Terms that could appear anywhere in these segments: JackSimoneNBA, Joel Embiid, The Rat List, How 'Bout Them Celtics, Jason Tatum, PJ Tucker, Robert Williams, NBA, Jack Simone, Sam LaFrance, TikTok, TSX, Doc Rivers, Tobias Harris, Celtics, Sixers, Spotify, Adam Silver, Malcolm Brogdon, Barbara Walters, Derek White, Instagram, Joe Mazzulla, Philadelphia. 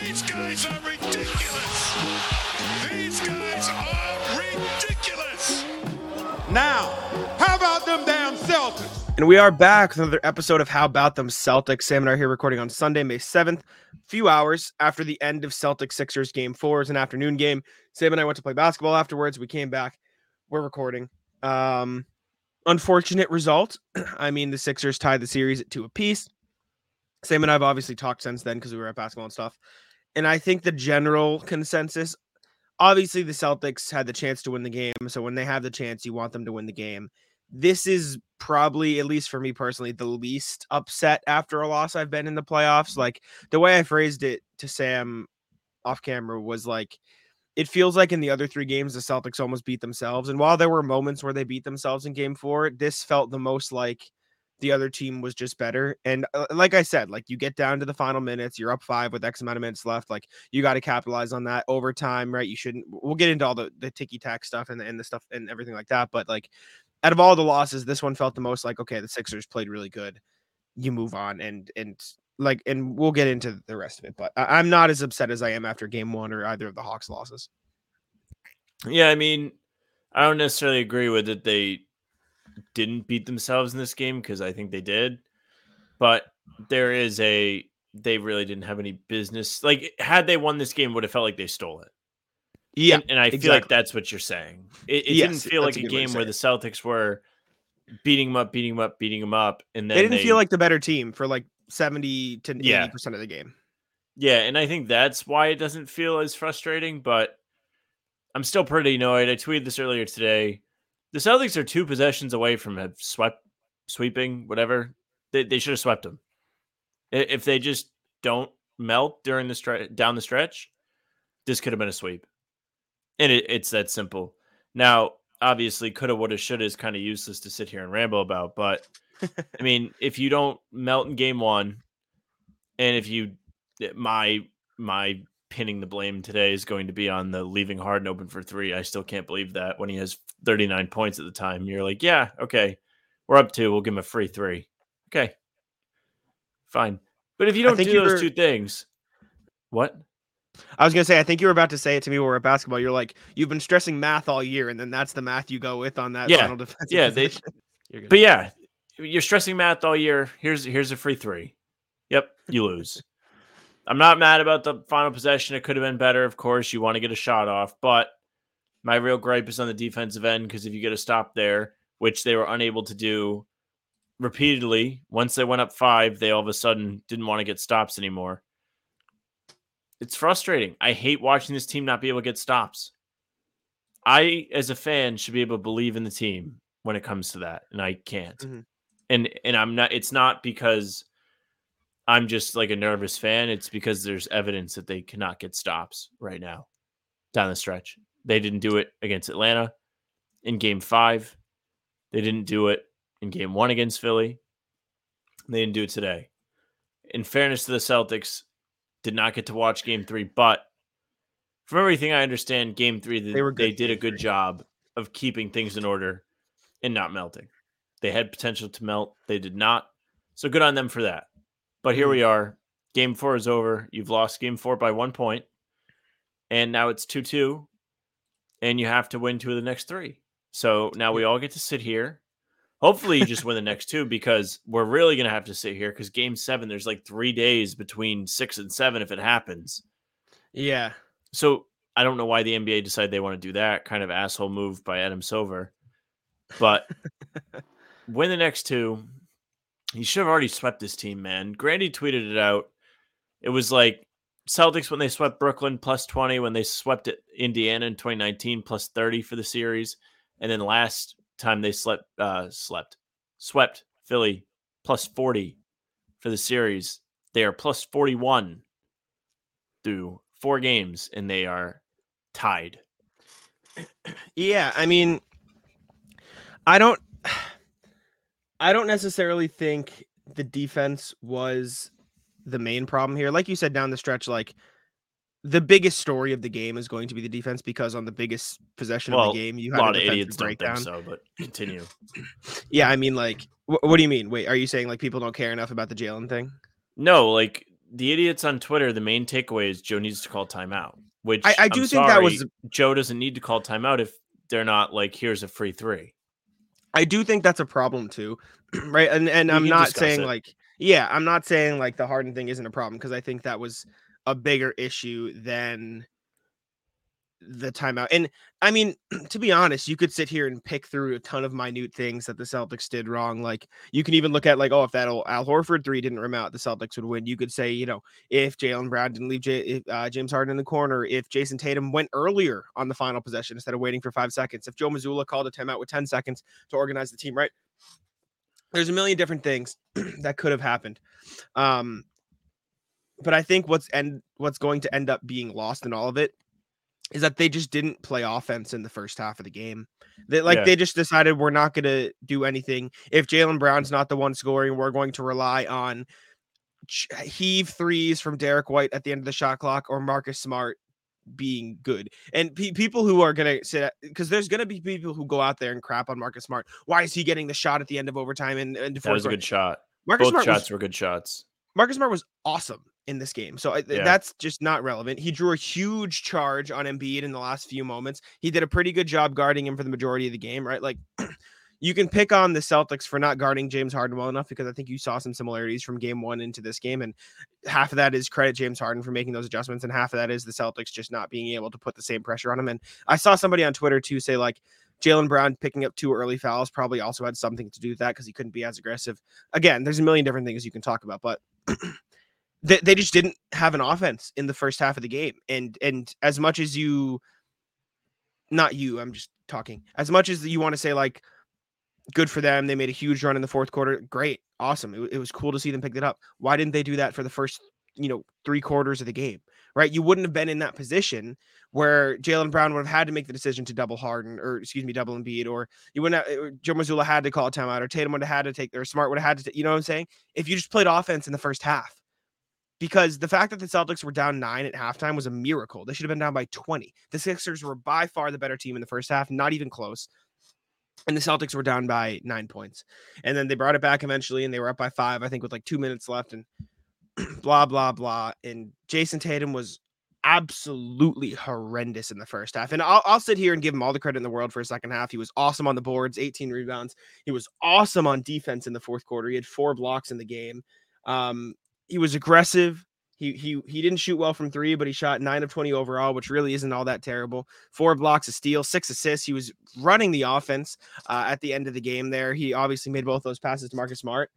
These guys are ridiculous. These guys are ridiculous. Now, how about them damn Celtics? And we are back with another episode of How 'Bout Them Celtics. Sam and I are here recording on Sunday, May 7th, a few hours after the end of Celtics-Sixers Game 4. It was an afternoon game. Sam and I went to play basketball afterwards. We came back. We're recording. Unfortunate result. I mean, the Sixers tied the series at 2 apiece. Sam and I have obviously talked since then because we were at basketball and stuff. And I think the general consensus, obviously the Celtics had the chance to win the game. So when they have the chance, you want them to win the game. This is probably, at least for me personally, the least upset after a loss I've been in the playoffs. Like the way I phrased it to Sam off camera was like, it feels like in the other three games, the Celtics almost beat themselves. And while there were moments where they beat themselves in game 4, this felt the most like the other team was just better. And like I said, like you get down to the final minutes, you're up 5 with X amount of minutes left. Like you got to capitalize on that overtime, right? You shouldn't, we'll get into all the ticky tack stuff and the stuff and everything like that. But like out of all the losses, this one felt the most like, okay, the Sixers played really good. You move on and we'll get into the rest of it, but I'm not as upset as I am after game 1 or either of the Hawks losses. Yeah. I mean, I don't necessarily agree with it. They didn't beat themselves in this game because I think they did, but they really didn't have any business. Like had they won this game, would have felt like they stole it. Yeah. And I feel like that's what you're saying. It didn't feel like a game where the Celtics were beating them up. And then they didn't feel like the better team for like 70 to 80% of the game. Yeah. And I think that's why it doesn't feel as frustrating, but I'm still pretty annoyed. I tweeted this earlier today. The Celtics are 2 possessions away from sweeping, whatever. They should have swept them. If they just don't melt during the down the stretch, this could have been a sweep. And it's that simple. Now, obviously, coulda, woulda, shoulda is kind of useless to sit here and ramble about. But, I mean, if you don't melt in game 1, and if you – my pinning the blame today is going to be on the leaving Harden open for 3. I still can't believe that when he has 39 points at the time, you're like, yeah, okay, we're up 2. We'll give him a free 3. Okay, fine. But if you don't do those 2 things, what? I was going to say, I think you were about to say it to me when we were at basketball. You're like, you've been stressing math all year. And then that's the math you go with on that. Final defensive position. But yeah, you're stressing math all year. Here's a free 3. Yep. You lose. I'm not mad about the final possession. It could have been better. Of course, you want to get a shot off, but my real gripe is on the defensive end. Cause if you get a stop there, which they were unable to do repeatedly, once they went up 5, they all of a sudden didn't want to get stops anymore. It's frustrating. I hate watching this team not be able to get stops. I, as a fan, should be able to believe in the team when it comes to that. And I can't, and I'm not, it's not because I'm just like a nervous fan. It's because there's evidence that they cannot get stops right now down the stretch. They didn't do it against Atlanta in game 5. They didn't do it in game 1 against Philly. They didn't do it today. In fairness to the Celtics, did not get to watch game 3, but from everything I understand, game 3, they did a good job of keeping things in order and not melting. They had potential to melt. They did not. So good on them for that. But here we are. Game 4 is over. You've lost game 4 by 1 point. And now it's 2-2. And you have to win 2 of the next 3. So now we all get to sit here. Hopefully you just win the next 2, because we're really going to have to sit here, because game 7, there's like 3 days between 6 and 7 if it happens. Yeah. So I don't know why the NBA decided they want to do that kind of asshole move by Adam Silver. But win the next 2. You should have already swept this team, man. Grandy tweeted it out. It was like Celtics when they swept Brooklyn +20, when they swept Indiana in 2019 +30 for the series. And then last time they swept Philly +40 for the series. They are +41 through four games, and they are tied. Yeah, I mean, I don't necessarily think the defense was the main problem here. Like you said, down the stretch, like the biggest story of the game is going to be the defense, because on the biggest possession of the game, you have a lot of idiots breakdown. Don't think so, but continue. Yeah, I mean, like, what do you mean? Wait, are you saying like people don't care enough about the Jaylen thing? No, like the idiots on Twitter. The main takeaway is Joe needs to call timeout. Which I do think that was Joe doesn't need to call timeout if they're not like, here's a free three. I do think that's a problem too, right? And I'm not saying I'm not saying like the Harden thing isn't a problem, because I think that was a bigger issue than the timeout. And I mean, to be honest, you could sit here and pick through a ton of minute things that the Celtics did wrong. Like you can even look at like, oh, if that old Al Horford three didn't rim out, the Celtics would win. You could say, you know, if Jaylen Brown didn't leave James Harden in the corner, if Jason Tatum went earlier on the final possession instead of waiting for 5 seconds, if Joe Mazzulla called a timeout with 10 seconds to organize the team, right? There's a million different things that could have happened. But I think what's going to end up being lost in all of it is that they just didn't play offense in the first half of the game. They just decided we're not going to do anything. If Jaylen Brown's not the one scoring, we're going to rely on heave threes from Derek White at the end of the shot clock or Marcus Smart being good. And people who are going to say that, because there's going to be people who go out there and crap on Marcus Smart. Why is he getting the shot at the end of overtime? And that was a good shot. Both shots were good shots. Marcus Smart was awesome in this game. So that's just not relevant. He drew a huge charge on Embiid in the last few moments. He did a pretty good job guarding him for the majority of the game, right? Like you can pick on the Celtics for not guarding James Harden well enough, because I think you saw some similarities from game one into this game. And half of that is credit James Harden for making those adjustments. And half of that is the Celtics just not being able to put the same pressure on him. And I saw somebody on Twitter too say like Jaylen Brown picking up two early fouls probably also had something to do with that, because he couldn't be as aggressive. Again, there's a million different things you can talk about, but they just didn't have an offense in the first half of the game. And as much as as much as you want to say like, good for them, they made a huge run in the fourth quarter. Great. Awesome. It was cool to see them pick it up. Why didn't they do that for the first, three quarters of the game, right? You wouldn't have been in that position where Jaylen Brown would have had to make the decision to double Embiid, or you wouldn't have, or Joe Mazzulla had to call a timeout, or Tatum would have had to take, or Smart would have had to, you know what I'm saying? If you just played offense in the first half. Because the fact that the Celtics were down 9 at halftime was a miracle. They should have been down by 20. The Sixers were by far the better team in the first half, not even close. And the Celtics were down by 9 points. And then they brought it back eventually, and they were up by 5, I think, with like 2 minutes left, and blah, blah, blah. And Jason Tatum was absolutely horrendous in the first half. And I'll sit here and give him all the credit in the world for a second half. He was awesome on the boards, 18 rebounds. He was awesome on defense in the fourth quarter. He had 4 blocks in the game. He was aggressive. He didn't shoot well from three, but he shot 9 of 20 overall, which really isn't all that terrible. 4 blocks, a steal, 6 assists. He was running the offense at the end of the game there. He obviously made both those passes to Marcus Smart,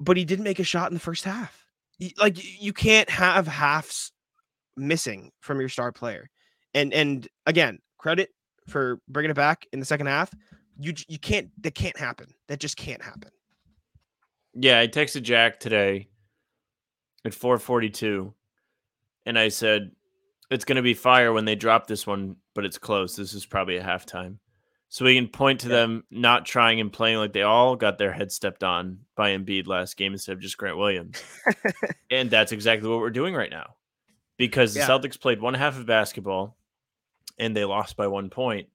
but he didn't make a shot in the first half. You can't have halves missing from your star player. And again, credit for bringing it back in the second half. You can't. That can't happen. That just can't happen. Yeah, I texted Jack today at 4:42, and I said, it's going to be fire when they drop this one, but it's close. This is probably a halftime. So we can point to them not trying and playing like they all got their head stepped on by Embiid last game instead of just Grant Williams. And that's exactly what we're doing right now, because the Celtics played one half of basketball, and they lost by 1 point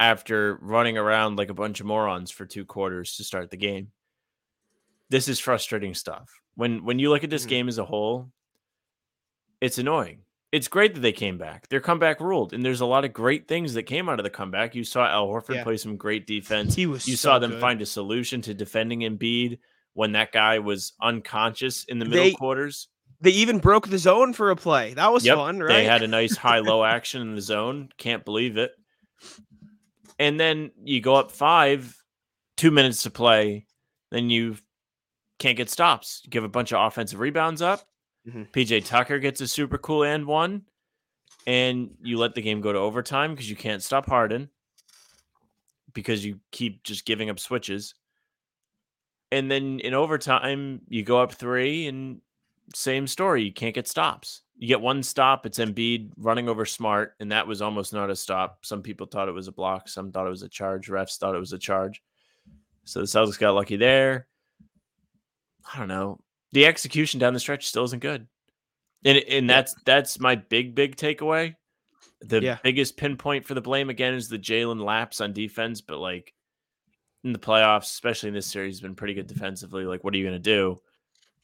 after running around like a bunch of morons for 2 quarters to start the game. This is frustrating stuff. When you look at this game as a whole, it's annoying. It's great that they came back. Their comeback ruled, and there's a lot of great things that came out of the comeback. You saw Al Horford play some great defense. You saw them find a solution to defending Embiid when that guy was unconscious in the middle quarters. They even broke the zone for a play. That was fun, right? They had a nice high-low action in the zone. Can't believe it. And then you go up 5, 2 minutes to play, then you can't get stops. Give a bunch of offensive rebounds up. Mm-hmm. PJ Tucker gets a super cool and one, and you let the game go to overtime because you can't stop Harden because you keep just giving up switches. And then in overtime, you go up 3 and same story. You can't get stops. You get one stop, it's Embiid running over Smart, and that was almost not a stop. Some people thought it was a block. Some thought it was a charge. Refs thought it was a charge. So the Celtics got lucky there. I don't know. The execution down the stretch still isn't good. And that's my big takeaway. The biggest pinpoint for the blame, again, is the Jaylen lapse on defense. But, like, in the playoffs, especially in this series, has been pretty good defensively. Like, what are you going to do?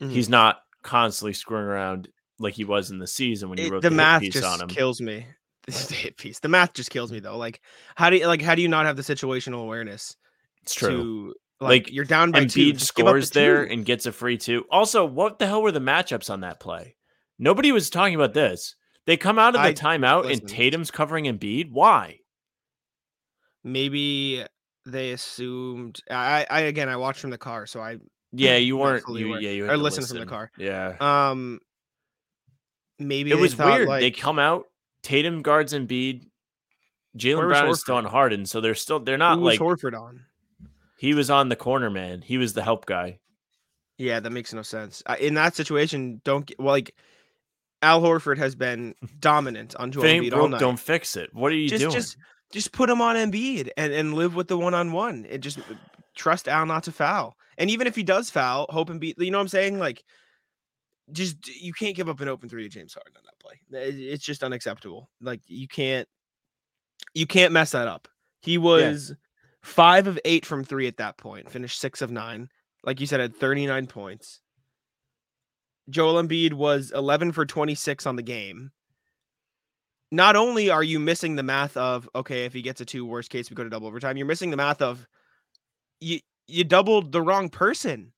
Mm-hmm. He's not constantly screwing around like he was in the season when you wrote the math piece on him. Kills me. This is the hit piece. The math just kills me though. How do you not have the situational awareness? It's true. To, you're down by Embiid two. Embiid scores there and gets a free two. Also, what the hell were the matchups on that play? Nobody was talking about this. They come out of the timeout and Tatum's covering Embiid. Why? Maybe they assumed. I watched from the car, so I. Yeah, you weren't. You had to listen from the car. Yeah. Maybe it was weird. They come out, Tatum guards Embiid. Jaylen Brown is still on Harden, so they're not like Horford on. He was on the corner, man. He was the help guy. Yeah, that makes no sense. In that situation, Al Horford has been dominant on Joel Embiid all night. Don't fix it. What are you doing? Just put him on Embiid and live with the one-on-one and just trust Al not to foul. And even if he does foul, hope Embiid. You know what I'm saying? You can't give up an open three to James Harden on that play. It's just unacceptable. You can't mess that up. He was 5 of 8 from three at that point, finished 6 of 9. Like you said, had 39 points. Joel Embiid was 11 for 26 on the game. Not only are you missing the math of, okay, if he gets a two, worst case, we go to double overtime. You're missing the math of you doubled the wrong person.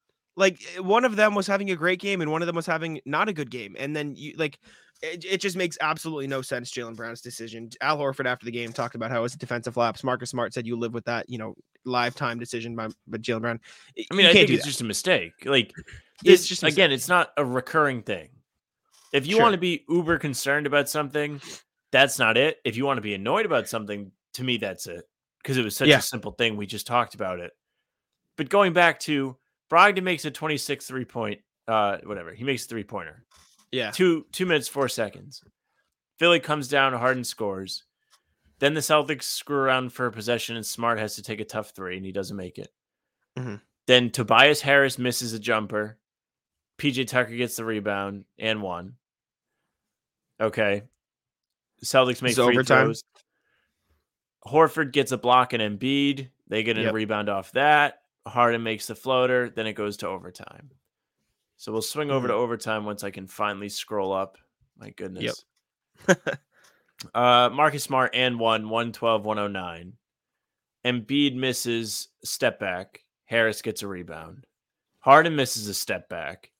One of them was having a great game and one of them was having not a good game. And then it just makes absolutely no sense, Jaylen Brown's decision. Al Horford after the game talked about how it was a defensive lapse. Marcus Smart said you live with that, lifetime decision by Jaylen Brown. I think it's just a mistake. It's just again, it's not a recurring thing. If you want to be uber concerned about something, that's not it. If you want to be annoyed about something, to me, that's it. Because it was such a simple thing. We just talked about it. But going back to Brogdon makes a 26 3-point, He makes a 3-pointer. Yeah. 2 minutes, 4 seconds. Philly comes down, Harden scores. Then the Celtics screw around for a possession, and Smart has to take a tough three, and he doesn't make it. Mm-hmm. Then Tobias Harris misses a jumper. PJ Tucker gets the rebound and one. Okay. The Celtics make free throws. Horford gets a block and Embiid. They get a rebound off that. Harden makes the floater, then it goes to overtime. So we'll swing over to overtime once I can finally scroll up. My goodness. Yep. Marcus Smart and 112, 109. Embiid misses a step back. Harris gets a rebound. Harden misses a step back.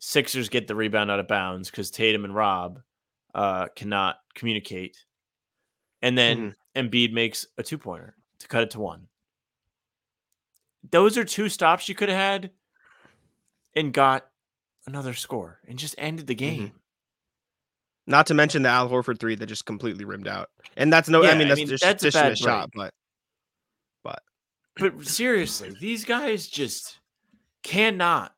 Sixers get the rebound out of bounds because Tatum and Rob cannot communicate. And then Embiid makes a 2-pointer to cut it to 1. Those are 2 stops you could have had and got another score and just ended the game. Mm-hmm. Not to mention the Al Horford 3 that just completely rimmed out. And that's that's just a shot, but seriously, these guys just cannot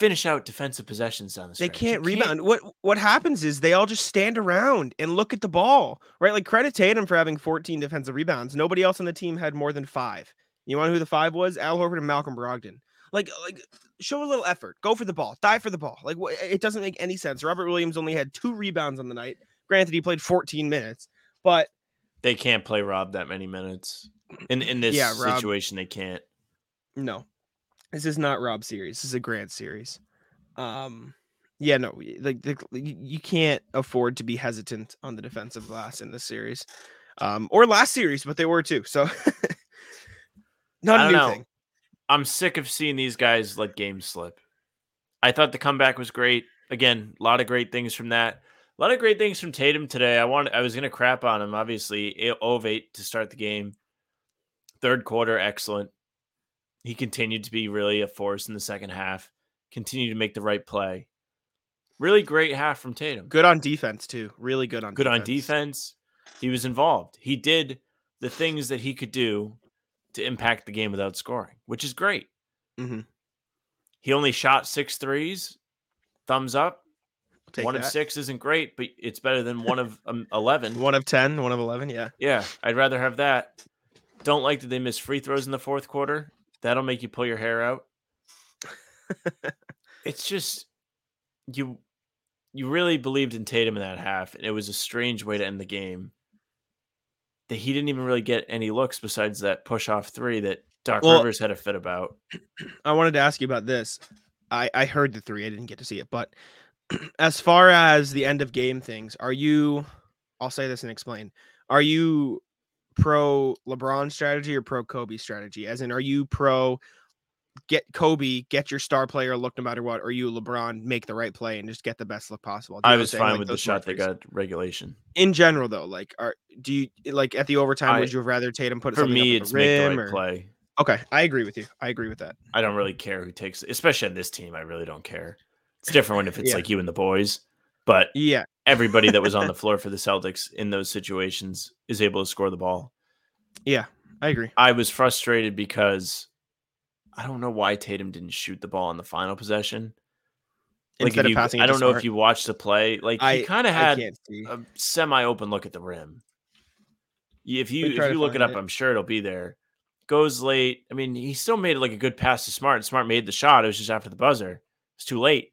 finish out defensive possessions down the stretch. They can't rebound. What happens is they all just stand around and look at the ball, right? Credit Tatum for having 14 defensive rebounds. Nobody else on the team had more than 5. You want to know who the 5 was? Al Horford and Malcolm Brogdon. Show a little effort. Go for the ball. Die for the ball. It doesn't make any sense. Robert Williams only had 2 rebounds on the night. Granted, he played 14 minutes, but they can't play Rob that many minutes in this situation. They can't. No, this is not Rob series. This is a Grant series. You can't afford to be hesitant on the defensive glass in this series, or last series, but they were too. So. Not a new thing. I'm sick of seeing these guys let games slip. I thought the comeback was great. Again, a lot of great things from that. A lot of great things from Tatum today. I was going to crap on him, obviously. 0 of 8 to start the game. Third quarter, excellent. He continued to be really a force in the second half. Continued to make the right play. Really great half from Tatum. Good on defense, too. Really good on defense. Good on defense. He was involved. He did the things that he could do to impact the game without scoring, which is great. Mm-hmm. He only shot 6 threes. Thumbs up. One of six isn't great, but it's better than one of 11. 1 of 10, 1 of 11, yeah. Yeah, I'd rather have that. Don't like that they miss free throws in the fourth quarter. That'll make you pull your hair out. It's just you really believed in Tatum in that half, and it was a strange way to end the game. That he didn't even really get any looks besides that push-off three that Doc Rivers had a fit about. I wanted to ask you about this. I heard the three. I didn't get to see it, but as far as the end of game things, are you – I'll say this and explain. Are you pro LeBron strategy or pro Kobe strategy? As in, are you pro get Kobe, get your star player look no matter what, or you LeBron make the right play and just get the best look possible? I was fine with the shot that got regulation. In general, though, like, do you like at the overtime? Would you have rather Tatum put something up at the rim? For me, it's make the right play. Okay, I agree with you. I agree with that. I don't really care who takes, especially on this team. I really don't care. It's different when if it's like you and the boys, but everybody that was on the floor for the Celtics in those situations is able to score the ball. Yeah, I agree. I was frustrated because I don't know why Tatum didn't shoot the ball on the final possession. Instead of passing, I don't know if you watched the play. Like he kind of had a semi-open look at the rim. If you look it up, I'm sure it'll be there. Goes late. I mean, he still made like a good pass to Smart. Smart made the shot. It was just after the buzzer. It's too late.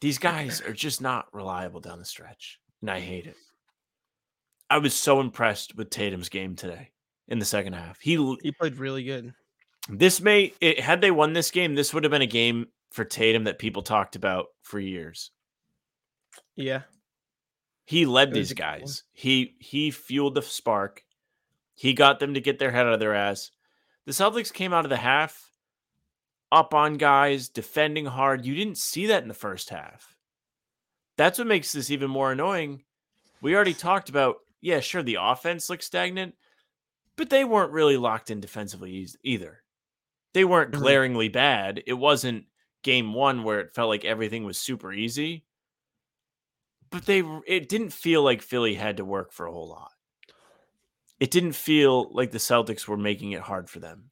These guys are just not reliable down the stretch, and I hate it. I was so impressed with Tatum's game today in the second half. He played really good. Had they won this game, this would have been a game for Tatum that people talked about for years. Yeah. He led these guys. He fueled the spark. He got them to get their head out of their ass. The Celtics came out of the half up on guys, defending hard. You didn't see that in the first half. That's what makes this even more annoying. We already talked about, yeah, sure, the offense looks stagnant, but they weren't really locked in defensively either. They weren't glaringly bad. It wasn't game one where it felt like everything was super easy, but it didn't feel like Philly had to work for a whole lot. It didn't feel like the Celtics were making it hard for them.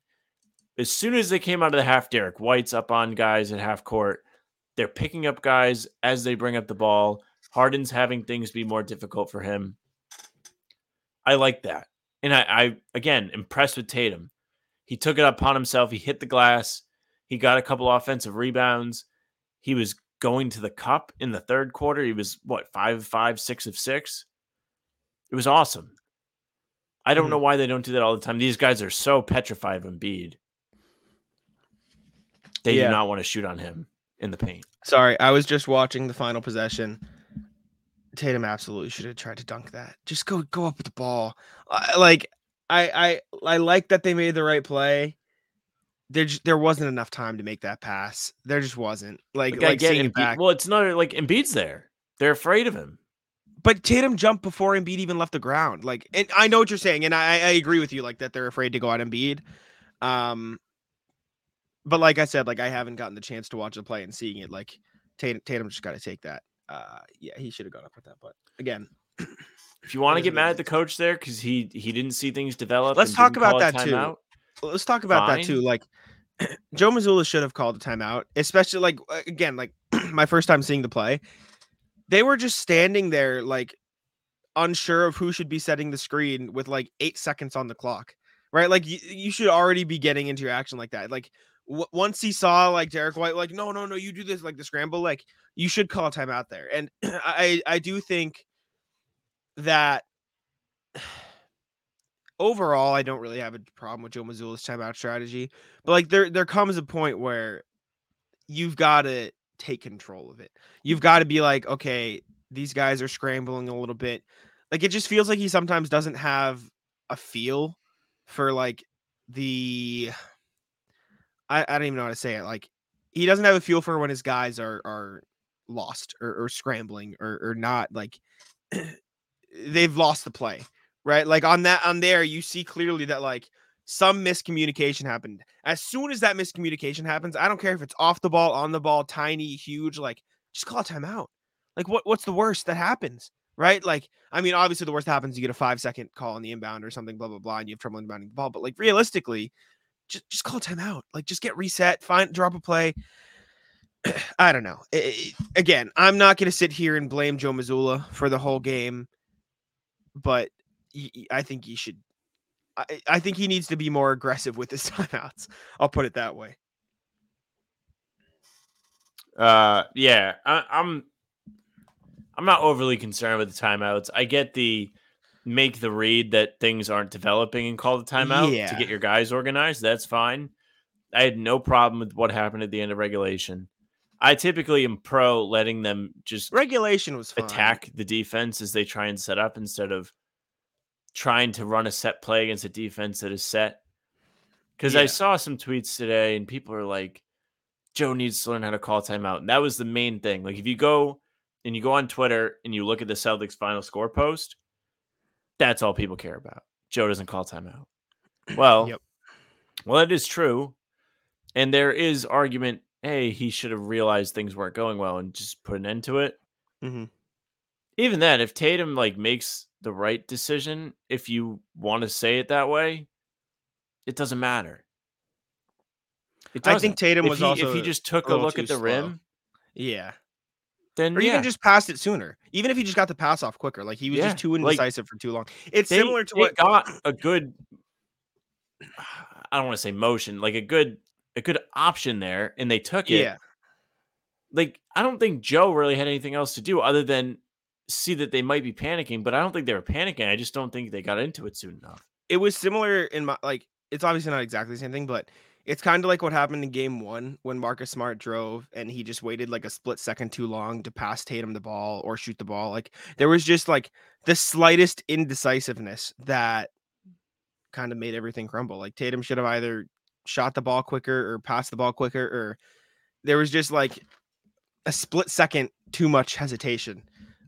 As soon as they came out of the half, Derek White's up on guys at half court. They're picking up guys as they bring up the ball. Harden's having things be more difficult for him. I like that. And I again, impressed with Tatum. He took it upon himself. He hit the glass. He got a couple offensive rebounds. He was going to the cup in the third quarter. He was, 5 of 5, 6 of 6? It was awesome. I don't know why they don't do that all the time. These guys are so petrified of Embiid. They do not want to shoot on him in the paint. Sorry, I was just watching the final possession. Tatum absolutely should have tried to dunk that. Just go up with the ball. I like that they made the right play. There wasn't enough time to make that pass. There just wasn't. Like seeing Embiid, back. Well, it's not like Embiid's there. They're afraid of him. But Tatum jumped before Embiid even left the ground. Like, and I know what you're saying, and I agree with you. Like that, they're afraid to go at Embiid. But like I said, like I haven't gotten the chance to watch the play and seeing it. Like Tatum just got to take that. He should have gone up with that. But again, if you want to get mad at the coach there because he didn't see things develop, let's talk about that too. Let's talk about that too. Like Joe Mazzulla should have called a timeout, especially like again, like my first time seeing the play, they were just standing there like unsure of who should be setting the screen with like 8 seconds on the clock, right? Like you should already be getting into your action like that, like. Once he saw like Derek White, like, no, you do this, like the scramble, like you should call time out there. And I do think that overall, I don't really have a problem with Joe Mazzulla's timeout strategy, but like there comes a point where you've got to take control of it. You've got to be like, okay, these guys are scrambling a little bit. Like, it just feels like he sometimes doesn't have a feel for like the, I don't even know how to say it. Like, he doesn't have a feel for when his guys are lost or scrambling or not. Like, they've lost the play, right? Like on there, you see clearly that like some miscommunication happened. As soon as that miscommunication happens, I don't care if it's off the ball, on the ball, tiny, huge. Like, just call a timeout. Like, what's the worst that happens, right? Like, I mean, obviously the worst happens. You get a 5-second call on the inbound or something, blah blah blah, and you have trouble inbounding the ball. But like realistically. Just call timeout. Like, just get reset, drop a play. I don't know. Again, I'm not going to sit here and blame Joe Mazzulla for the whole game, but I think he should. I think he needs to be more aggressive with his timeouts. I'll put it that way. Yeah, I'm not overly concerned with the timeouts. I get the make the read that things aren't developing and call the timeout to get your guys organized. That's fine. I had no problem with what happened at the end of regulation. I typically am pro letting them just regulation was fine. Attack the defense as they try and set up instead of trying to run a set play against a defense that is set. Because I saw some tweets today and people are like, Joe needs to learn how to call timeout. And that was the main thing. Like if you go and you go on Twitter and you look at the Celtics final score post, that's all people care about. Joe doesn't call timeout. Well, well, it is true. And there is argument, hey, he should have realized things weren't going well and just put an end to it. Mm-hmm. Even then, if Tatum like makes the right decision, if you want to say it that way, it doesn't matter. It doesn't. I think Tatum was also if he just took a look at the rim, then or even just passed it sooner. Even if he just got the pass off quicker, like he was just too indecisive for too long. It's similar to what got a good. I don't want to say motion, like a good option there, and they took it. Yeah. Like, I don't think Joe really had anything else to do other than see that they might be panicking, but I don't think they were panicking. I just don't think they got into it soon enough. It was similar in my, like, it's obviously not exactly the same thing, but it's kind of like what happened in game one when Marcus Smart drove and he just waited like a split second too long to pass Tatum the ball or shoot the ball. Like, there was just like the slightest indecisiveness that kind of made everything crumble. Like, Tatum should have either shot the ball quicker or passed the ball quicker, or there was just like a split second too much hesitation.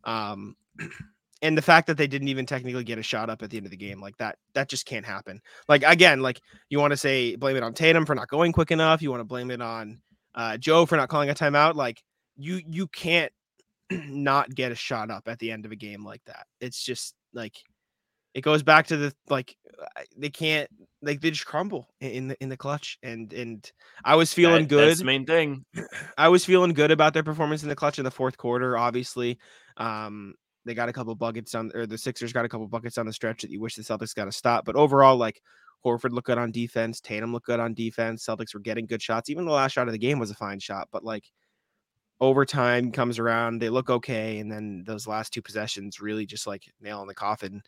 And the fact that they didn't even technically get a shot up at the end of the game, like that just can't happen. Like, again, like you want to say, blame it on Tatum for not going quick enough. You want to blame it on Joe for not calling a timeout. Like you can't not get a shot up at the end of a game like that. It's just like, it goes back to the, like, they can't, like, they just crumble in the clutch. And I was feeling good. That's the main thing. I was feeling good about their performance in the clutch in the fourth quarter. Obviously, they got a couple buckets on, or the Sixers got a couple buckets on the stretch that you wish the Celtics got to stop. But overall, like, Horford looked good on defense. Tatum looked good on defense. Celtics were getting good shots. Even the last shot of the game was a fine shot. But, like, overtime comes around. They look okay. And then those last two possessions really just, like, nail in the coffin.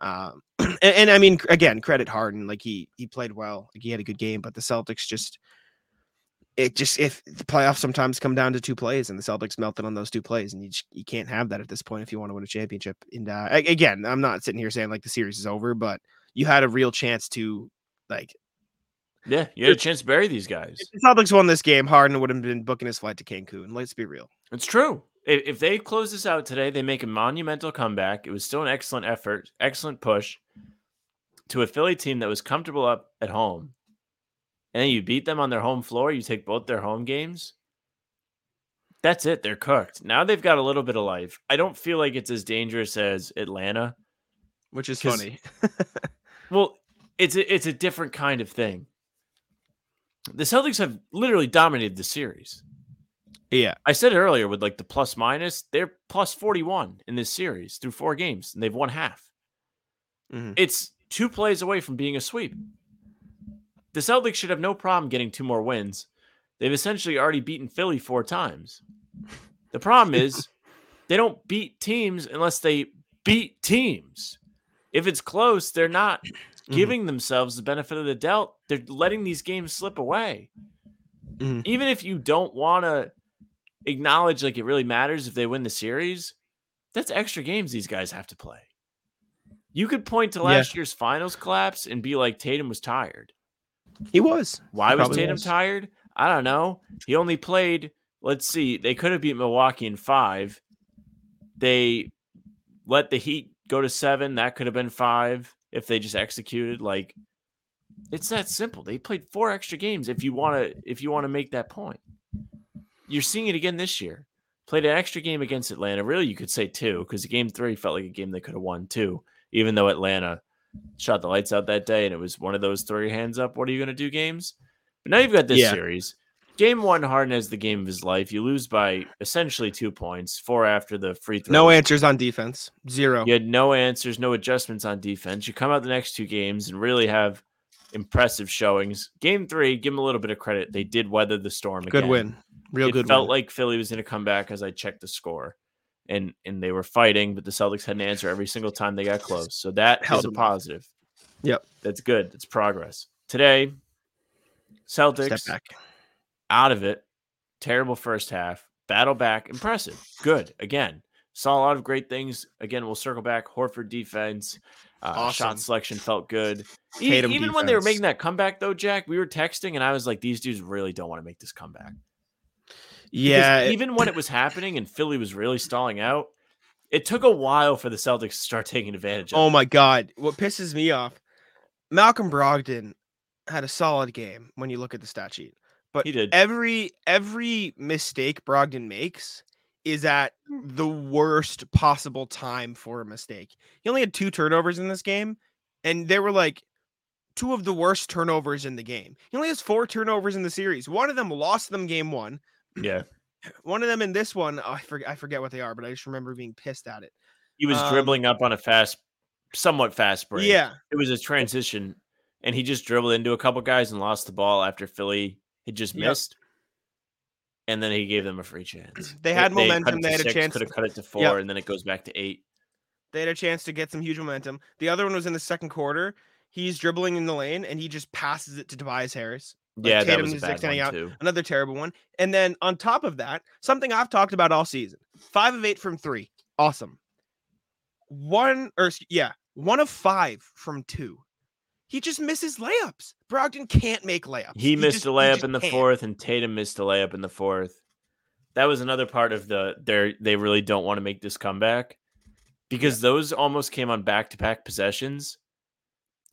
And I mean, again, credit Harden, like he played well, like he had a good game, but the Celtics if the playoffs sometimes come down to two plays and the Celtics melted on those two plays, and you can't have that at this point if you want to win a championship. And again, I'm not sitting here saying like the series is over, but you had a real chance to you had a chance to bury these guys. If the Celtics won this game, Harden would have been booking his flight to Cancun. Let's be real. It's true. If they close this out today, they make a monumental comeback. It was still an excellent effort, excellent push to a Philly team that was comfortable up at home. And then you beat them on their home floor. You take both their home games. That's it. They're cooked. Now they've got a little bit of life. I don't feel like it's as dangerous as Atlanta. Which is funny. Well, it's a different kind of thing. The Celtics have literally dominated the series. Yeah, I said it earlier with like the plus minus, they're plus 41 in this series through four games, and they've won half. Mm-hmm. It's two plays away from being a sweep. The Celtics should have no problem getting two more wins. They've essentially already beaten Philly four times. The problem is they don't beat teams unless they beat teams. If it's close, they're not giving themselves the benefit of the doubt. They're letting these games slip away. Mm-hmm. Even if you don't want to acknowledge like it really matters if they win the series, that's extra games these guys have to play. You could point to last year's finals collapse and be like, Tatum was tired. He was. Why was Tatum tired? I don't know. He only played, let's see, they could have beat Milwaukee in 5. They let the Heat go to 7. That could have been 5 if they just executed. Like, it's that simple. They played 4 extra games if you want to make that point. You're seeing it again this year. Played an extra game against Atlanta. Really, you could say 2, because game 3 felt like a game they could have won too, even though Atlanta shot the lights out that day, and it was one of those 3 hands up, what are you going to do games? But now you've got this series. Game one, Harden has the game of his life. You lose by essentially 2 points, four after the free throw. No answers on defense. Zero. You had no answers, no adjustments on defense. You come out the next two games and really have impressive showings. Game three, give them a little bit of credit. They did weather the storm again. Good win. Real good win. It felt like Philly was going to come back as I checked the score. And they were fighting, but the Celtics had an answer every single time they got close. So that is a positive. Yep. That's good. It's progress. Today, Celtics... Step back. Out of it, terrible first half, battle back, impressive, good. Again, saw a lot of great things. Again, we'll circle back. Horford defense, awesome. Shot selection felt good. Tatum even defense. When they were making that comeback, though, Jack, we were texting, and I was like, these dudes really don't want to make this comeback. Yeah. Even when it was happening and Philly was really stalling out, it took a while for the Celtics to start taking advantage of it. Oh, my God. What pisses me off, Malcolm Brogdon had a solid game when you look at the stat sheet. But he did. Every mistake Brogdon makes is at the worst possible time for a mistake. He only had two turnovers in this game, and they were like two of the worst turnovers in the game. He only has four turnovers in the series. One of them lost them game one. Yeah. One of them in this one, I forget what they are, but I just remember being pissed at it. He was dribbling up on a somewhat fast break. Yeah. It was a transition, and he just dribbled into a couple guys and lost the ball after Philly. It just missed, yep. And then he gave them a free chance. They had momentum. They had a chance. Could have cut it to four, yep. And then it goes back to eight. They had a chance to get some huge momentum. The other one was in the second quarter. He's dribbling in the lane, and he just passes it to Tobias Harris. Like, yeah, Tatum is extending out. Too. Another terrible one. And then on top of that, something I've talked about all season: 5 of 8 from three, awesome. 1 of 5 from two. He just misses layups. Brogdon can't make layups. He missed a layup in the fourth, and Tatum missed a layup in the fourth. That was another part of they really don't want to make this comeback, because those almost came on back-to-back possessions,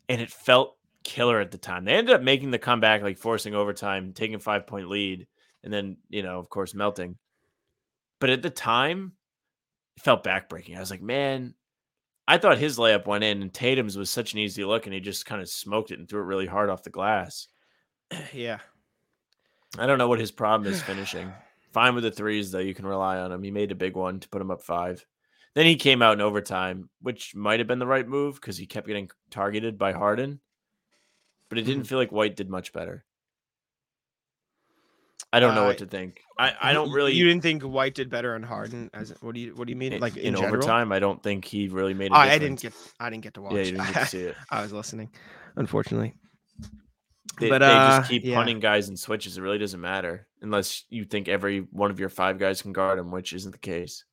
and it felt killer at the time. They ended up making the comeback, like forcing overtime, taking a 5-point lead, and then, of course, melting. But at the time, it felt backbreaking. I was like, man... I thought his layup went in, and Tatum's was such an easy look, and he just kind of smoked it and threw it really hard off the glass. Yeah. I don't know what his problem is finishing. Fine with the threes, though. You can rely on him. He made a big one to put him up 5. Then he came out in overtime, which might have been the right move because he kept getting targeted by Harden. But it didn't feel like White did much better. I don't know what to think. I don't really. You didn't think White did better on Harden? What do you mean? Like in overtime, I don't think he really made a difference. I didn't get to watch. Yeah, you didn't get to see it. I was listening, unfortunately. They just keep punting guys and switches. It really doesn't matter unless you think every one of your 5 guys can guard him, which isn't the case.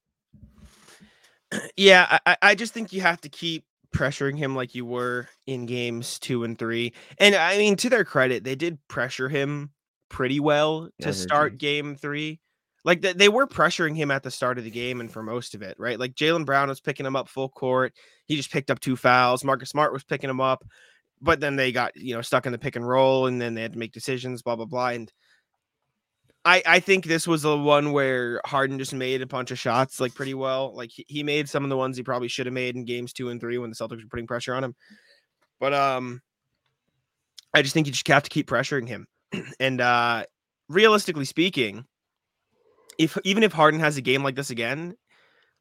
Yeah, I just think you have to keep pressuring him like you were in games 2 and 3. And I mean, to their credit, they did pressure him pretty well to start game 3. Like they were pressuring him at the start of the game and for most of it, right? Like Jaylen Brown was picking him up full court. He just picked up 2 fouls. Marcus Smart was picking him up, but then they got, stuck in the pick and roll, and then they had to make decisions, blah, blah, blah. And I think this was the one where Harden just made a bunch of shots, like pretty well. Like he made some of the ones he probably should have made in games 2 and 3 when the Celtics were putting pressure on him. But I just think you just have to keep pressuring him. And realistically speaking, even if Harden has a game like this again,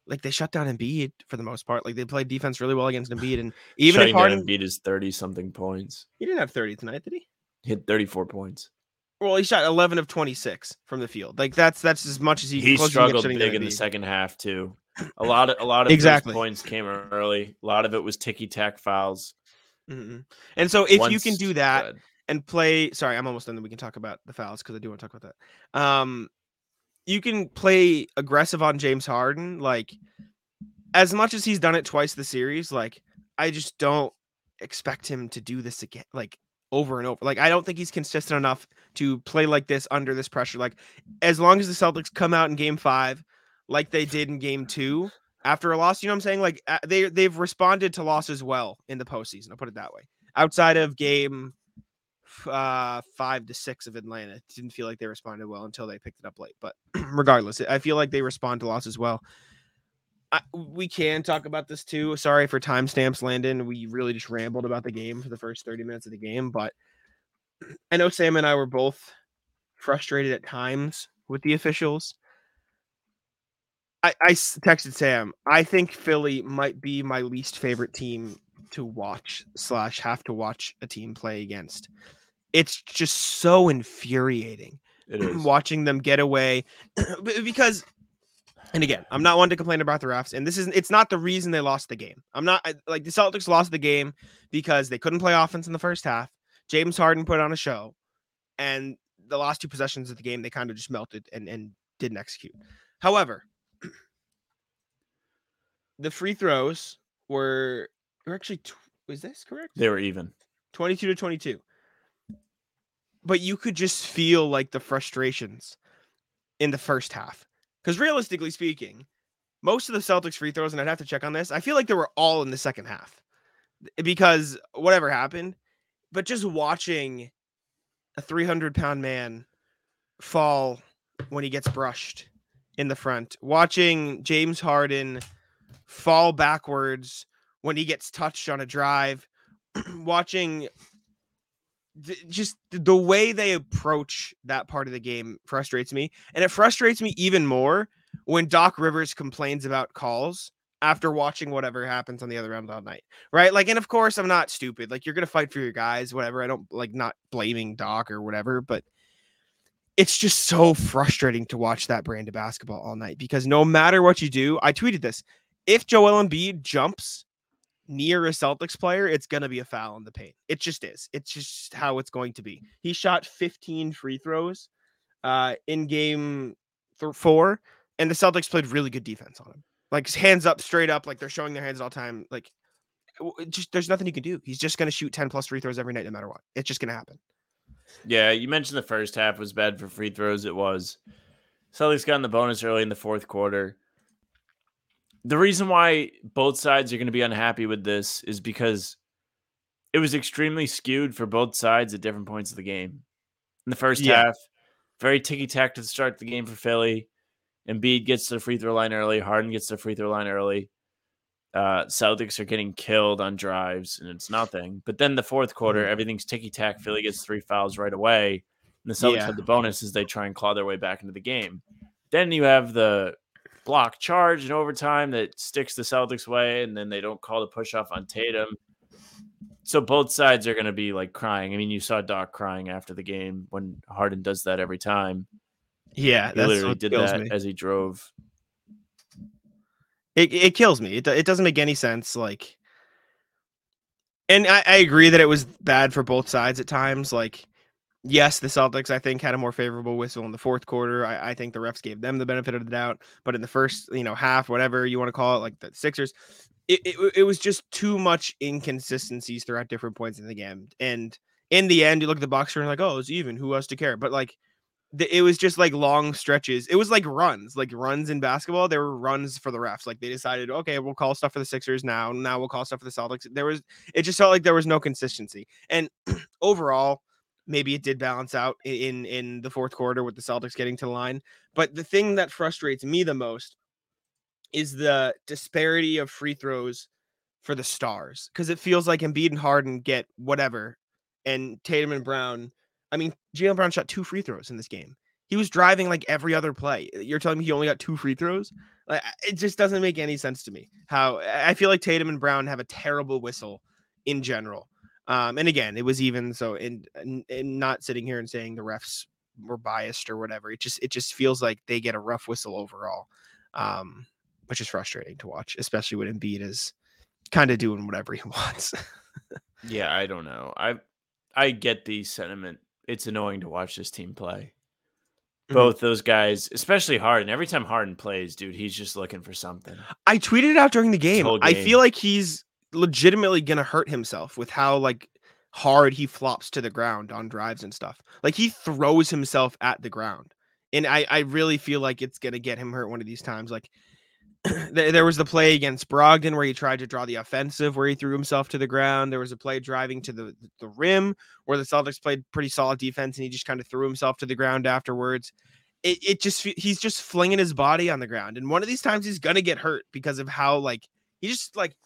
like they shut down Embiid for the most part. Like they played defense really well against Embiid, and even if Harden beat his 30-something points, he didn't have 30 tonight, did he? He had 34 points. Well, he shot 11 of 26 from the field. Like that's as much as he struggled big in the second half too. A lot of exactly. Those points came early. A lot of it was ticky-tack fouls. Mm-hmm. And so if you can do that. Good. And play. Sorry, I'm almost done. Then we can talk about the fouls because I do want to talk about that. You can play aggressive on James Harden, like as much as he's done it twice the series. Like I just don't expect him to do this again, like over and over. Like I don't think he's consistent enough to play like this under this pressure. Like as long as the Celtics come out in game 5, like they did in game 2 after a loss, you know what I'm saying? Like they've responded to losses well in the postseason. I'll put it that way. Outside of game 5 to 6 of Atlanta, it didn't feel like they responded well until they picked it up late. But regardless, I feel like they respond to losses well. We can talk about this too. Sorry for timestamps, Landon. We really just rambled about the game for the first 30 minutes of the game. But I know Sam and I were both frustrated at times with the officials. I texted Sam, I think Philly might be my least favorite team to watch / have to watch a team play against. It's just so infuriating watching them get away because, and again, I'm not one to complain about the refs, and it's not the reason they lost the game. The Celtics lost the game because they couldn't play offense in the first half. James Harden put on a show, and the last two possessions of the game, they kind of just melted and didn't execute. However, the free throws were actually, was this correct? They were even 22-22, but you could just feel like the frustrations in the first half. Because realistically speaking, most of the Celtics free throws, and I'd have to check on this, I feel like they were all in the second half because whatever happened. But just watching a 300-pound man fall when he gets brushed in the front, watching James Harden fall backwards when he gets touched on a drive, watching just the way they approach that part of the game frustrates me. And it frustrates me even more when Doc Rivers complains about calls after watching whatever happens on the other end all night. Right. Like, and of course I'm not stupid. Like, you're going to fight for your guys, whatever. I don't like not blaming Doc or whatever, but it's just so frustrating to watch that brand of basketball all night because no matter what you do, I tweeted this. If Joel Embiid jumps near a Celtics player, it's going to be a foul in the paint. It just is. It's just how it's going to be. He shot 15 free throws in game 4, and the Celtics played really good defense on him. Like, his hands up, straight up, like they're showing their hands all the time. Like, just there's nothing he can do. He's just going to shoot 10-plus free throws every night no matter what. It's just going to happen. Yeah, you mentioned the first half was bad for free throws. It was. Celtics got in the bonus early in the fourth quarter. The reason why both sides are going to be unhappy with this is because it was extremely skewed for both sides at different points of the game. In the first half, very ticky-tack to start the game for Philly. Embiid gets to the free throw line early. Harden gets to the free throw line early. Celtics are getting killed on drives, and it's nothing. But then the fourth quarter, everything's ticky-tack. Philly gets 3 fouls right away. And the Celtics have the bonus as they try and claw their way back into the game. Then you have the block charge in overtime that sticks the Celtics way, and then they don't call the push off on Tatum. So both sides are going to be like crying. I mean, you saw Doc crying after the game when Harden does that every time. Yeah, he literally did that as he drove. It kills me. It doesn't make any sense. Like, and I agree that it was bad for both sides at times. Like, yes, the Celtics, I think, had a more favorable whistle in the fourth quarter. I think the refs gave them the benefit of the doubt. But in the first, half, whatever you want to call it, like the Sixers, it was just too much inconsistencies throughout different points in the game. And in the end, you look at the box score and like, oh, it's even. Who else to care? But like, it was just like long stretches. It was like runs in basketball. There were runs for the refs. Like, they decided, okay, we'll call stuff for the Sixers now. Now we'll call stuff for the Celtics. It just felt like there was no consistency. And overall, maybe it did balance out in the fourth quarter with the Celtics getting to the line. But the thing that frustrates me the most is the disparity of free throws for the stars. Because it feels like Embiid and Harden get whatever. And Tatum and Brown, Jaylen Brown shot 2 free throws in this game. He was driving like every other play. You're telling me he only got 2 free throws? Like, it just doesn't make any sense to me. How I feel like Tatum and Brown have a terrible whistle in general. And again, it was even, so in not sitting here and saying the refs were biased or whatever. It just feels like they get a rough whistle overall, which is frustrating to watch, especially when Embiid is kind of doing whatever he wants. Yeah, I don't know. I get the sentiment. It's annoying to watch this team play. Both those guys, especially Harden. Every time Harden plays, dude, he's just looking for something. I tweeted it out during the game. I feel like he's legitimately gonna hurt himself with how like hard he flops to the ground on drives and stuff. Like, he throws himself at the ground, and I really feel like it's gonna get him hurt one of these times. Like, there was the play against Brogdon where he tried to draw the offensive, where he threw himself to the ground. There was a play driving to the rim where the Celtics played pretty solid defense, and he just kind of threw himself to the ground afterwards. He's just flinging his body on the ground, and one of these times he's gonna get hurt because of how like he just like.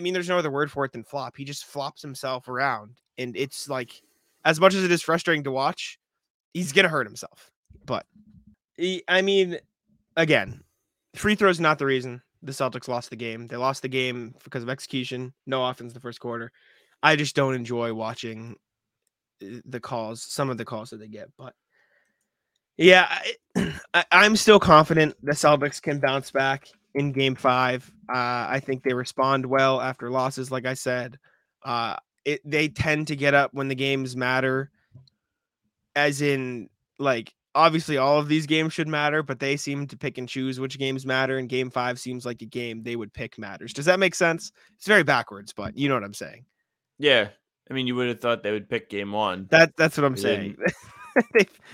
There's no other word for it than flop. He just flops himself around. And it's like, as much as it is frustrating to watch, he's going to hurt himself. But, I mean, again, free throws not the reason the Celtics lost the game. They lost the game because of execution, no offense in the first quarter. I just don't enjoy watching the calls, some of the calls that they get. But, yeah, I'm still confident the Celtics can bounce back in Game 5. I think they respond well after losses, like I said. They tend to get up when the games matter, as in, like, obviously all of these games should matter, but they seem to pick and choose which games matter, and Game 5 seems like a game they would pick matters. Does that make sense? It's very backwards, but you know what I'm saying. Yeah. I mean, you would have thought they would pick Game 1. That's what I'm saying.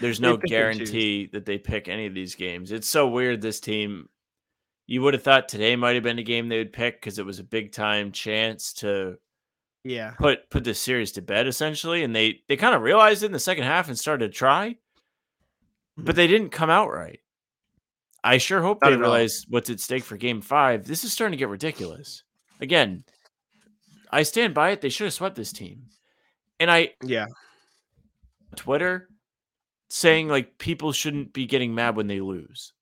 There's no guarantee that they pick any of these games. It's so weird, this team. You would have thought today might have been a game they would pick because it was a big-time chance to put the series to bed, essentially. And they kind of realized it in the second half and started to try, but they didn't come out right. I sure hope they realize what's at stake for Game 5. This is starting to get ridiculous. Again, I stand by it. They should have swept this team. And Twitter saying, like, people shouldn't be getting mad when they lose.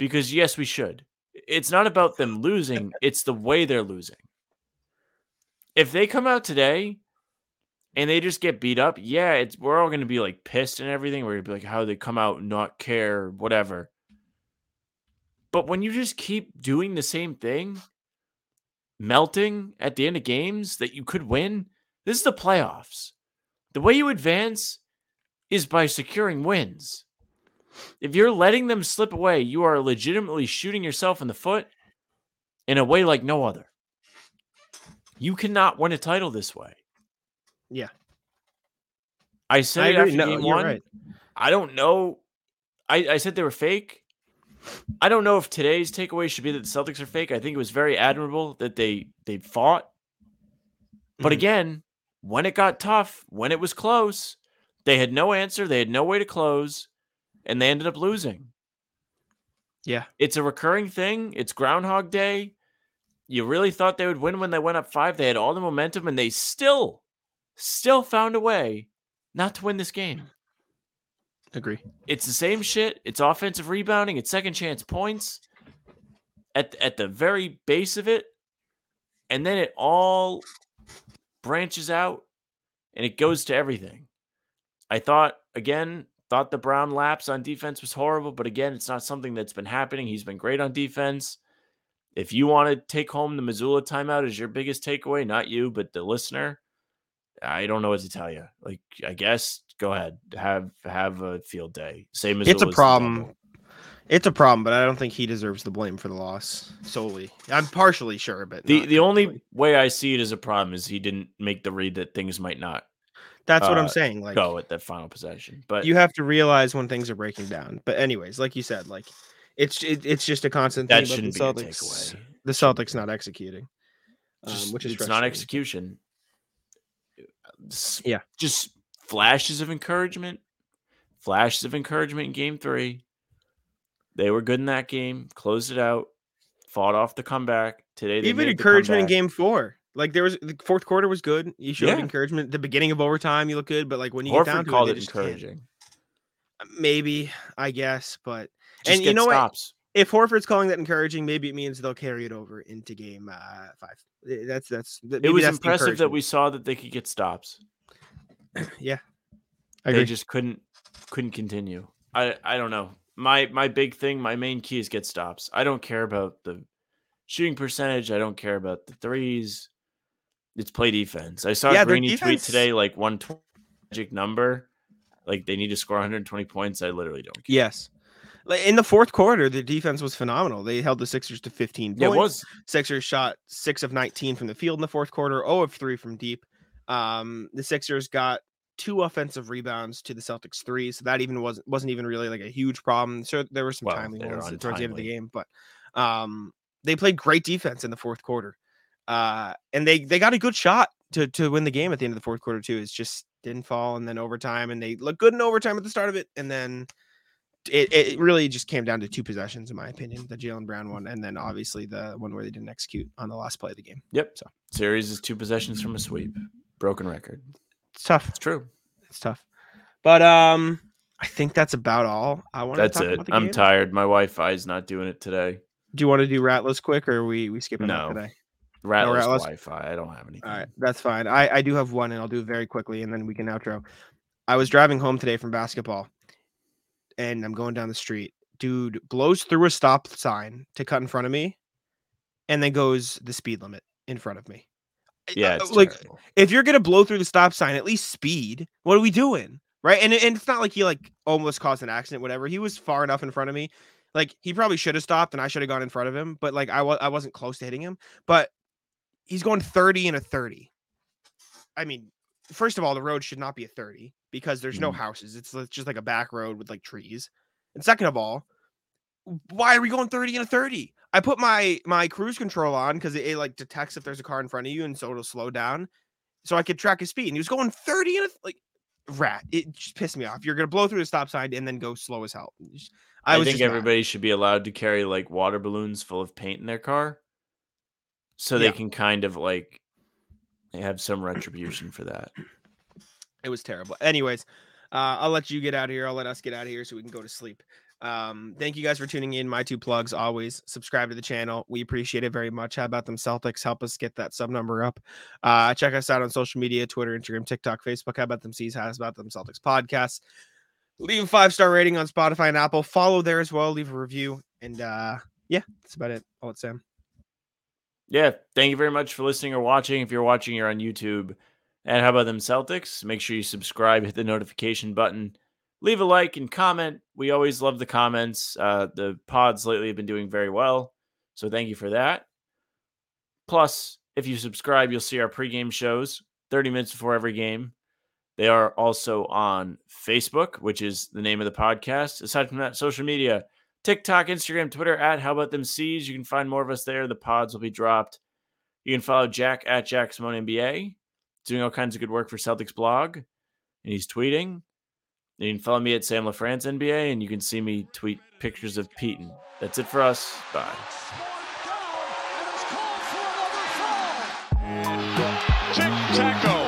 Because, yes, we should. It's not about them losing. It's the way they're losing. If they come out today and they just get beat up, we're all going to be, like, pissed and everything. We're going to be like, how they come out and not care, whatever. But when you just keep doing the same thing, melting at the end of games that you could win, this is the playoffs. The way you advance is by securing wins. If you're letting them slip away, you are legitimately shooting yourself in the foot in a way like no other. You cannot win a title this way. Yeah. I said after game one, right. I don't know. I said they were fake. I don't know if today's takeaway should be that the Celtics are fake. I think it was very admirable that they fought. But again, when it got tough, when it was close, they had no answer. They had no way to close. And they ended up losing. Yeah. It's a recurring thing. It's Groundhog Day. You really thought they would win when they went up 5. They had all the momentum, and they still found a way not to win this game. Agree. It's the same shit. It's offensive rebounding. It's second chance points at the very base of it. And then it all branches out, and it goes to everything. I thought the Brown lapse on defense was horrible, but again, it's not something that's been happening. He's been great on defense. If you want to take home the Missoula timeout as your biggest takeaway, not you, but the listener, I don't know what to tell you. Like, I guess go ahead, have a field day. Same as it's a problem. It's a problem, but I don't think he deserves the blame for the loss solely. I'm partially sure, but the only way I see it as a problem is he didn't make the read that things might not. That's what I'm saying. Like, go at that final possession, but you have to realize when things are breaking down. But anyways, like you said, like it's just a constant thing. That shouldn't be a takeaway. The Celtics not executing, which is it's not execution. Yeah, just flashes of encouragement in Game 3. They were good in that game. Closed it out. Fought off the comeback today. They even encouragement in Game 4. Like, there was the fourth quarter was good. You showed encouragement. The beginning of overtime, you look good, but like when you Horford get down to it, encouraging. Maybe, I guess, but just and you know stops. What? If Horford's calling that encouraging, maybe it means they'll carry it over into Game 5. It was impressive that we saw that they could get stops. Yeah, I agree. They just couldn't continue. I don't know. My big thing, my main key is get stops. I don't care about the shooting percentage. I don't care about the threes. It's play defense. I saw Greeny tweet today, like one magic number, like they need to score 120 points. I literally don't care. Yes, like in the fourth quarter, the defense was phenomenal. They held the Sixers to 15 points. It was Sixers shot 6 of 19 from the field in the fourth quarter, 0 of 3 from deep. The Sixers got 2 offensive rebounds to the Celtics 3, so that even wasn't even really like a huge problem. So there were some timely ones towards the end of the game, but they played great defense in the fourth quarter. And they got a good shot to win the game at the end of the fourth quarter too. It just didn't fall, and then overtime, and they looked good in overtime at the start of it, and then it really just came down to 2 possessions, in my opinion, the Jaylen Brown one, and then obviously the one where they didn't execute on the last play of the game. Yep. So series is 2 possessions from a sweep, broken record. It's tough. It's true. It's tough. But I think that's about all I want to talk about. That's it. I'm tired. My Wi-Fi is not doing it today. Do you want to do Rattlers quick, or are we skipping out today? Rattlers Wi-Fi. I don't have anything. All right, that's fine. I do have one, and I'll do it very quickly, and then we can outro. I was driving home today from basketball, and I'm going down the street. Dude blows through a stop sign to cut in front of me, and then goes the speed limit in front of me. Yeah, it's terrible. If you're gonna blow through the stop sign, at least speed. What are we doing, right? And it's not like he almost caused an accident, whatever. He was far enough in front of me. Like, he probably should have stopped, and I should have gone in front of him. But I wasn't close to hitting him. But he's going 30 and a 30. I mean, first of all, the road should not be a 30 because there's no houses. It's just like a back road with trees. And second of all, why are we going 30 and a 30? I put my cruise control on because it detects if there's a car in front of you, and so it'll slow down, so I could track his speed. And he was going 30 and rat. It just pissed me off. You're gonna blow through the stop sign and then go slow as hell. I think everybody should be allowed to carry water balloons full of paint in their car, so they can kind of have some retribution for that. It was terrible. Anyways, I'll let you get out of here. I'll let us get out of here so we can go to sleep. Thank you guys for tuning in. My two plugs: always subscribe to the channel. We appreciate it very much. How about them Celtics? Help us get that sub number up. Check us out on social media: Twitter, Instagram, TikTok, Facebook. How about them C's? How about them Celtics podcast? Leave a 5-star rating on Spotify and Apple. Follow there as well. Leave a review. And that's about it. I'll let Sam. Yeah, thank you very much for listening or watching. If you're watching, you're on YouTube. And How About Them Celtics? Make sure you subscribe, hit the notification button. Leave a like and comment. We always love the comments. The pods lately have been doing very well, so thank you for that. Plus, if you subscribe, you'll see our pregame shows 30 minutes before every game. They are also on Facebook, which is the name of the podcast. Aside from that, social media, TikTok, Instagram, Twitter, at How About Them C's. You can find more of us there. The pods will be dropped. You can follow Jack at JackSimoneNBA, doing all kinds of good work for Celtics blog, and he's tweeting. You can follow me at SamLaFranceNBA, and you can see me tweet pictures of Peyton. That's it for us. Bye. Tick-tackle.